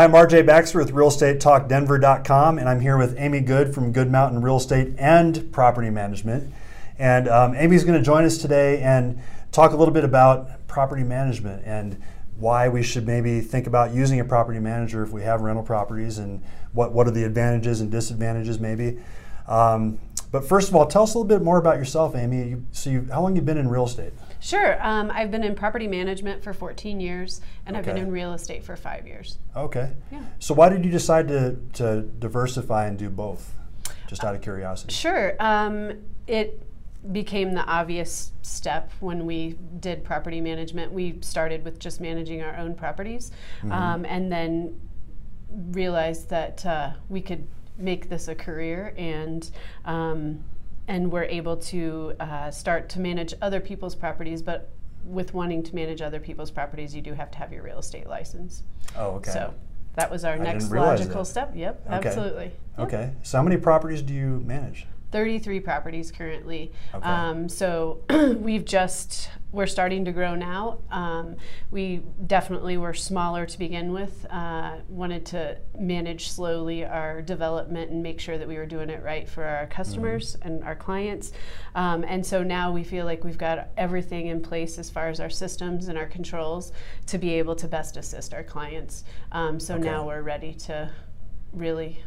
Hi, I'm RJ Baxter with RealEstateTalkDenver.com, and I'm here with Amy Good from Good Mountain Real Estate and Property Management. And Amy's going to join us today and talk a little bit about property management and why we should maybe think about using a property manager if we have rental properties, and what are the advantages and disadvantages maybe. But first of all, tell us a little bit more about yourself, Amy. How long have you been in real estate? Sure. I've been in property management for 14 years, and I've been in real estate for 5 years. Okay. Yeah. So why did you decide to diversify and do both, just out of curiosity? Sure. It became the obvious step when we did property management. We started with just managing our own properties, and then realized that we could make this a career, and we're able to start to manage other people's properties. But with wanting to manage other people's properties, you do have to have your real estate license. Oh, okay. So that was our next logical step. Yep, okay. Absolutely. Yep. Okay. So how many properties do you manage? 33 properties currently. Okay. So we're starting to grow now. We definitely were smaller to begin with. Wanted to manage slowly our development and make sure that we were doing it right for our customers and our clients. And so now we feel like we've got everything in place as far as our systems and our controls to be able to best assist our clients. So now we're ready to really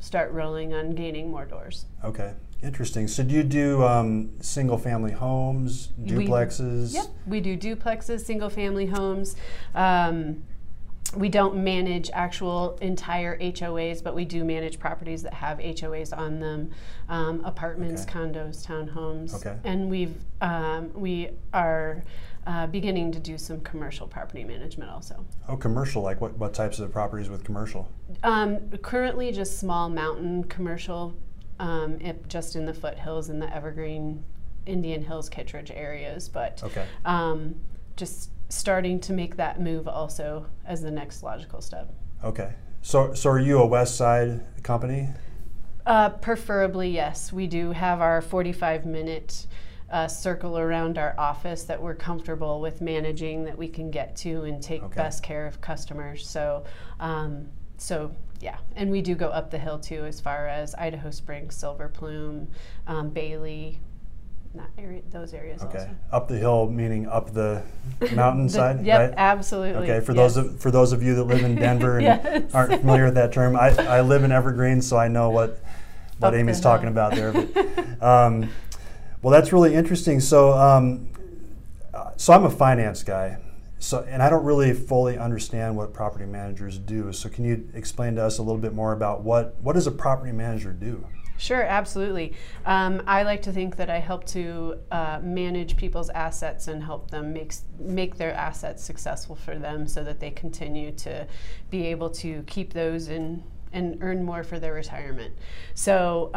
start rolling on gaining more doors. Okay. Interesting. So do you do single-family homes, duplexes? Yep, we do duplexes, single-family homes. We don't manage actual entire HOAs, but we do manage properties that have HOAs on them, apartments, condos, townhomes. Okay. And we are beginning to do some commercial property management also. Oh, commercial, like what types of properties with commercial? Currently just small mountain commercial, just in the foothills and the evergreen Indian Hills, Kittredge areas, but just starting to make that move also as the next logical step. Okay, so are you a West Side company? Preferably, yes. We do have our 45-minute circle around our office that we're comfortable with managing, that we can get to and take best care of customers. So, yeah, and we do go up the hill too, as far as Idaho Springs, Silver Plume, Bailey. Those areas also. Up the hill, meaning up the mountainside, right? Absolutely. Okay, for those of you that live in Denver and aren't familiar with that term, I live in Evergreen, so I know what Amy's talking about there. But, well, that's really interesting. So, so I'm a finance guy, and I don't really fully understand what property managers do. So, can you explain to us a little bit more about what does a property manager do? Sure, absolutely. I like to think that I help to manage people's assets and help them make their assets successful for them, so that they continue to be able to keep those and earn more for their retirement. So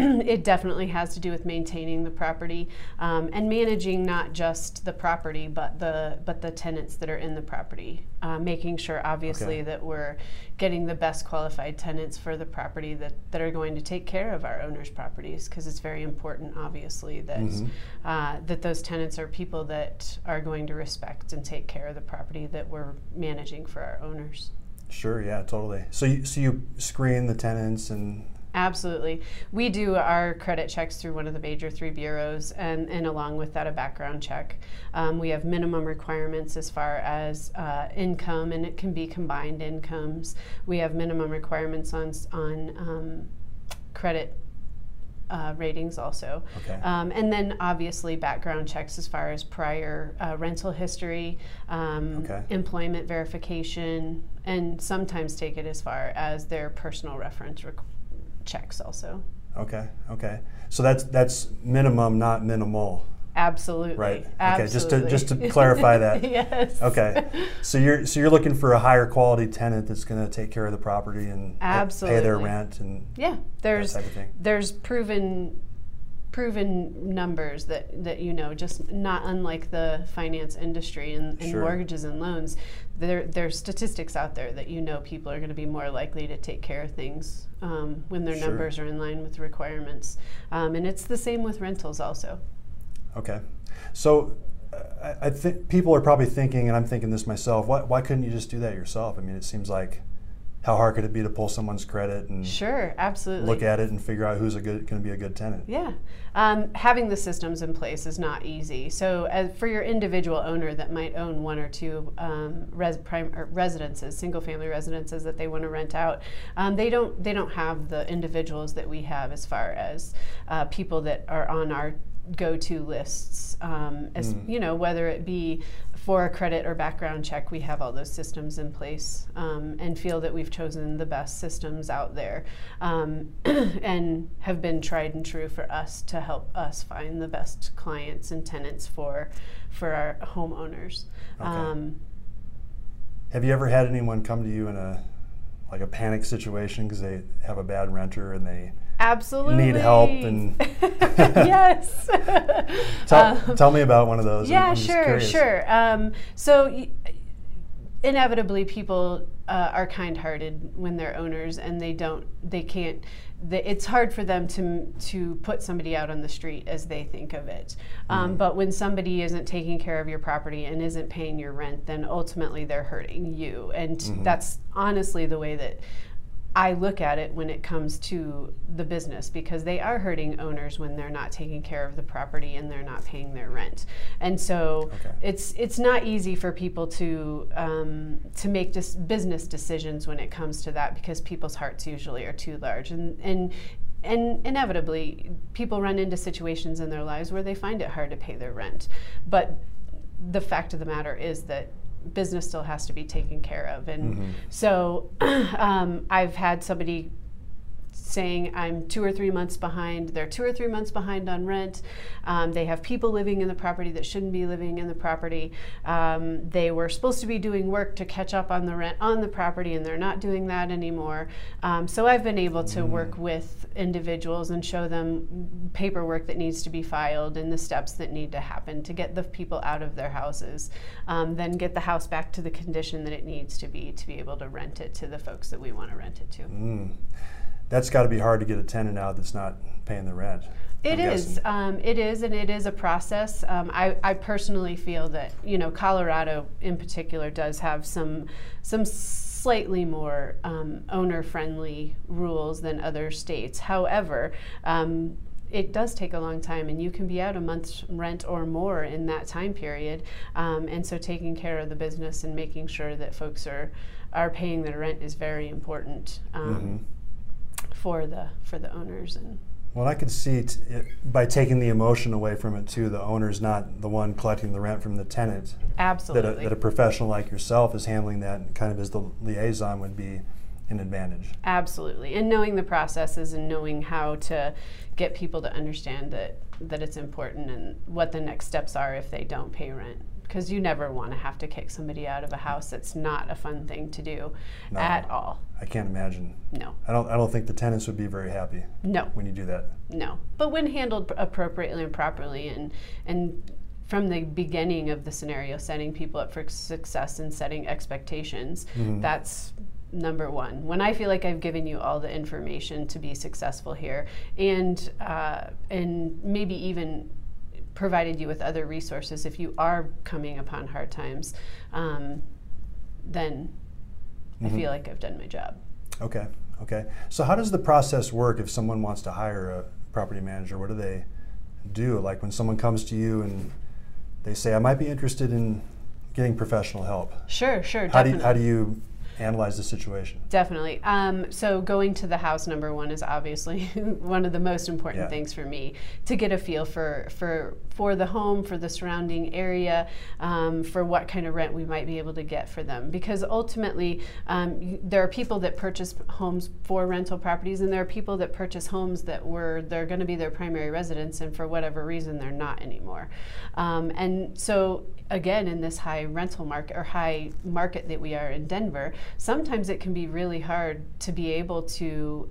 it definitely has to do with maintaining the property and managing not just the property, but the tenants that are in the property. Making sure, obviously, that we're getting the best qualified tenants for the property that are going to take care of our owners' properties, because it's very important, obviously, that that those tenants are people that are going to respect and take care of the property that we're managing for our owners. Sure, yeah, totally. So you screen the tenants and... Absolutely. We do our credit checks through one of the major 3 bureaus, and along with that a background check. We have minimum requirements as far as income, and it can be combined incomes. We have minimum requirements on credit ratings also. Okay. And then obviously background checks as far as prior rental history, employment verification, and sometimes take it as far as their personal reference checks also. Okay. So that's minimum, not minimal. Absolutely. Right. Absolutely. Okay, just to clarify that. Yes. Okay. So you're looking for a higher quality tenant that's going to take care of the property and pay their rent and that type of thing. There's proven numbers that just not unlike the finance industry and mortgages and loans. There's statistics out there that people are going to be more likely to take care of things when their numbers are in line with requirements. And it's the same with rentals also. Okay. So I think people are probably thinking, and I'm thinking this myself, why couldn't you just do that yourself? I mean, it seems like how hard could it be to pull someone's credit and sure, absolutely look at it and figure out who's a good, going to be a good tenant. Yeah, having the systems in place is not easy. So for your individual owner that might own one or two residences, single family residences that they want to rent out, they don't have the individuals that we have as far as people that are on our go-to lists, as you know, whether it be for a credit or background check. We have all those systems in place, and feel that we've chosen the best systems out there, and have been tried and true for us to help us find the best clients and tenants for our homeowners. Okay. Have you ever had anyone come to you in a panic situation because they have a bad renter and they absolutely need help? And yes. Tell me about one of those. Yeah, sure. So inevitably, people are kind-hearted when they're owners, and it's hard for them to put somebody out on the street as they think of it. But when somebody isn't taking care of your property and isn't paying your rent, then ultimately they're hurting you. And that's honestly the way that I look at it when it comes to the business, because they are hurting owners when they're not taking care of the property and they're not paying their rent. And so it's not easy for people to make just business decisions when it comes to that, because people's hearts usually are too large. And inevitably, people run into situations in their lives where they find it hard to pay their rent. But the fact of the matter is that business still has to be taken care of, and so I've had somebody saying I'm 2 or 3 months behind. They're 2 or 3 months behind on rent. They have people living in the property that shouldn't be living in the property. They were supposed to be doing work to catch up on the rent on the property, and they're not doing that anymore. So I've been able to work with individuals and show them paperwork that needs to be filed and the steps that need to happen to get the people out of their houses, then get the house back to the condition that it needs to be able to rent it to the folks that we want to rent it to. That's got to be hard to get a tenant out that's not paying the rent. It is, and it is a process. I personally feel that, you know, Colorado in particular does have some slightly more owner-friendly rules than other states. However, it does take a long time, and you can be out a month's rent or more in that time period. And so taking care of the business and making sure that folks are paying their rent is very important. For the owners. And well, I could see it by taking the emotion away from it too. The owner's not the one collecting the rent from the tenant. Absolutely. That a professional like yourself is handling that, and kind of as the liaison would be an advantage. Absolutely. And knowing the processes and knowing how to get people to understand that it's important and what the next steps are if they don't pay rent. Because you never want to have to kick somebody out of a house. It's not a fun thing to do at all. I can't imagine. No. I don't think the tenants would be very happy. No. When you do that. No. But when handled appropriately and properly, and from the beginning of the scenario, setting people up for success and setting expectations, that's number one. When I feel like I've given you all the information to be successful here, and maybe even provided you with other resources if you are coming upon hard times, then I feel like I've done my job. Okay. So how does the process work if someone wants to hire a property manager? What do they do? Like when someone comes to you and they say, I might be interested in getting professional help. Sure, definitely. How do you analyze the situation? Definitely. So going to the house, number one, is obviously one of the most important things for me, to get a feel for the home, for the surrounding area, for what kind of rent we might be able to get for them. Because ultimately, there are people that purchase homes for rental properties, and there are people that purchase homes that they're going to be their primary residence, and for whatever reason, they're not anymore. And so again, in this high market that we are in Denver, sometimes it can be really hard to be able to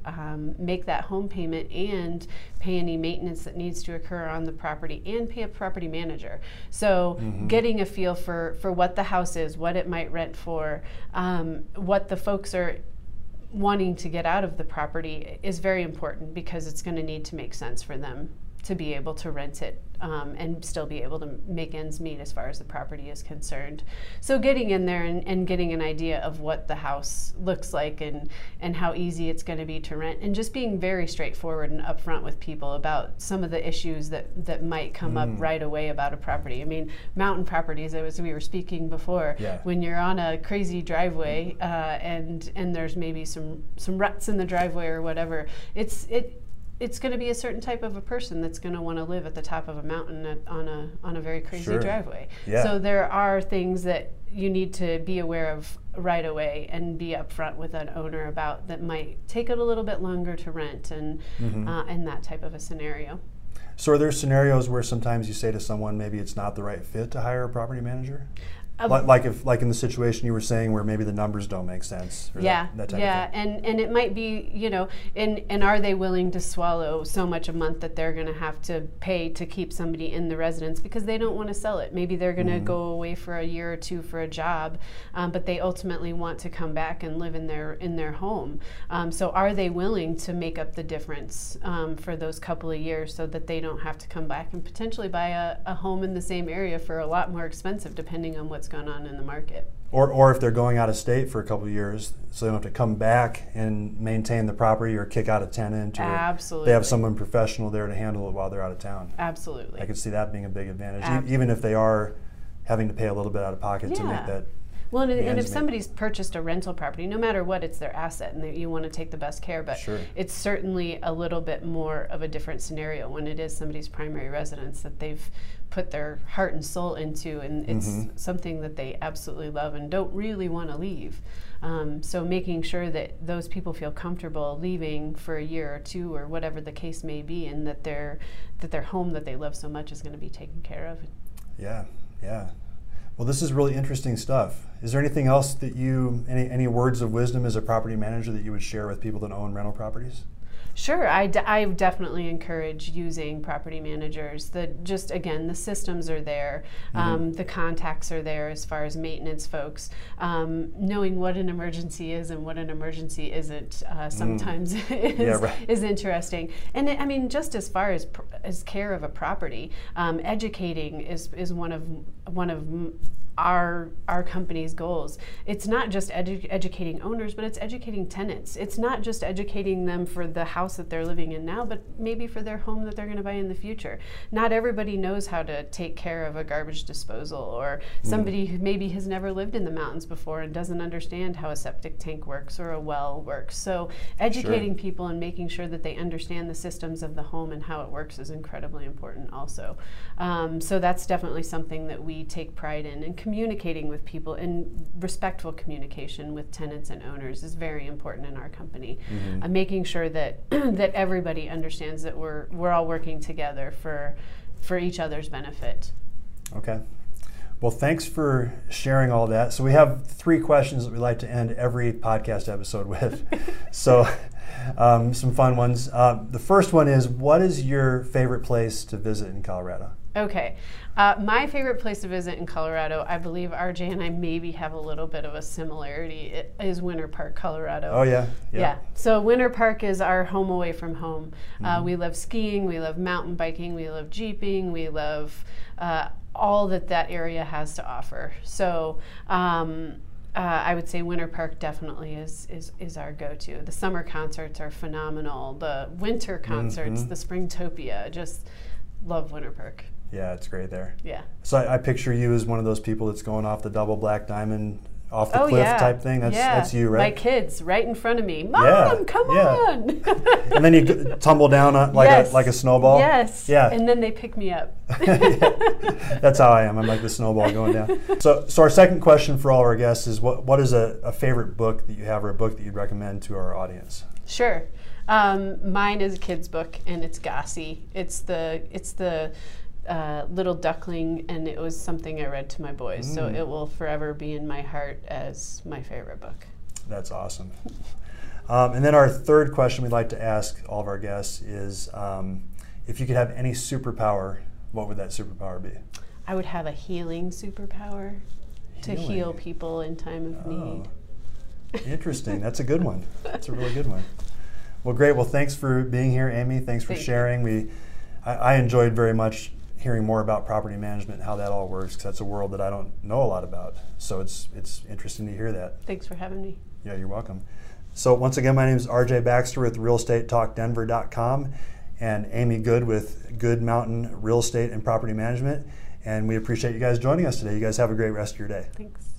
make that home payment and pay any maintenance that needs to occur on the property and pay a property manager. So getting a feel for what the house is, what it might rent for, what the folks are wanting to get out of the property is very important, because it's going to need to make sense for them to be able to rent it and still be able to make ends meet as far as the property is concerned. So getting in there and getting an idea of what the house looks like and how easy it's going to be to rent, and just being very straightforward and upfront with people about some of the issues that might come up right away about a property. I mean, mountain properties, as we were speaking before, when you're on a crazy driveway and there's maybe some ruts in the driveway or whatever, it's going to be a certain type of a person that's going to want to live at the top of a mountain on a very crazy driveway. So there are things that you need to be aware of right away and be upfront with an owner about that might take it a little bit longer to rent and that type of a scenario. So are there scenarios where sometimes you say to someone maybe it's not the right fit to hire a property manager? Like in the situation you were saying where maybe the numbers don't make sense. Or that type of thing. And it might be, you know, and are they willing to swallow so much a month that they're going to have to pay to keep somebody in the residence because they don't want to sell it? Maybe they're going to go away for a year or two for a job, but they ultimately want to come back and live in their home. So are they willing to make up the difference for those couple of years so that they don't have to come back and potentially buy a home in the same area for a lot more expensive depending on what's going on in the market, or if they're going out of state for a couple of years, so they don't have to come back and maintain the property or kick out a tenant, or they have someone professional there to handle it while they're out of town. Absolutely, I can see that being a big advantage, even if they are having to pay a little bit out of pocket to make that. Well, and if somebody's purchased a rental property, no matter what, it's their asset, and you want to take the best care. But it's certainly a little bit more of a different scenario when it is somebody's primary residence that they've put their heart and soul into, and it's something that they absolutely love and don't really want to leave. So making sure that those people feel comfortable leaving for a year or two or whatever the case may be, and that their home that they love so much is going to be taken care of. Yeah, yeah. Well, this is really interesting stuff. Is there anything else that you, any words of wisdom as a property manager that you would share with people that own rental properties? Sure, I definitely encourage using property managers. Just again, the systems are there, the contacts are there as far as maintenance folks. Knowing what an emergency is and what an emergency isn't sometimes is interesting. And I mean, just as far as care of a property, educating is one of our company's goals. It's not just educating owners, but it's educating tenants. It's not just educating them for the house that they're living in now, but maybe for their home that they're going to buy in the future. Not everybody knows how to take care of a garbage disposal, or somebody who maybe has never lived in the mountains before and doesn't understand how a septic tank works or a well works. So educating people and making sure that they understand the systems of the home and how it works is incredibly important also. So that's definitely something that we take pride in, and communicating with people, and respectful communication with tenants and owners is very important in our company. Making sure that everybody understands that we're all working together for each other's benefit. Okay. Well, thanks for sharing all that. So we have three questions that we like to end every podcast episode with. So some fun ones. The first one is, what is your favorite place to visit in Colorado? Okay. My favorite place to visit in Colorado, I believe RJ and I maybe have a little bit of a similarity, is Winter Park, Colorado. Oh, yeah. So Winter Park is our home away from home. We love skiing, we love mountain biking, we love jeeping, we love all that area has to offer. So I would say Winter Park definitely is our go-to. The summer concerts are phenomenal. The winter concerts, the Springtopia, just love Winter Park. Yeah, it's great there. Yeah. So I picture you as one of those people that's going off the double black diamond off the cliff type thing. That's you, right? My kids right in front of me. Mom, come on! And then you tumble down like a snowball. Yes. Yeah. And then they pick me up. That's how I am. I'm like the snowball going down. So our second question for all our guests is, what is a favorite book that you have, or a book that you'd recommend to our audience? Sure. Mine is a kid's book, and it's Gossie. It's the Little Duckling, and it was something I read to my boys, so it will forever be in my heart as my favorite book. That's awesome. And then our third question we'd like to ask all of our guests is, if you could have any superpower, what would that superpower be? I would have a healing superpower, to heal people in time of need. Interesting. That's a good one. That's a really good one. Well, great. Well, thanks for being here, Amy. Thanks for sharing. I enjoyed very much hearing more about property management and how that all works, because that's a world that I don't know a lot about. So it's interesting to hear that. Thanks for having me. Yeah, you're welcome. So once again, my name is RJ Baxter with realestatetalkdenver.com and Amy Good with Good Mountain Real Estate and Property Management. And we appreciate you guys joining us today. You guys have a great rest of your day. Thanks.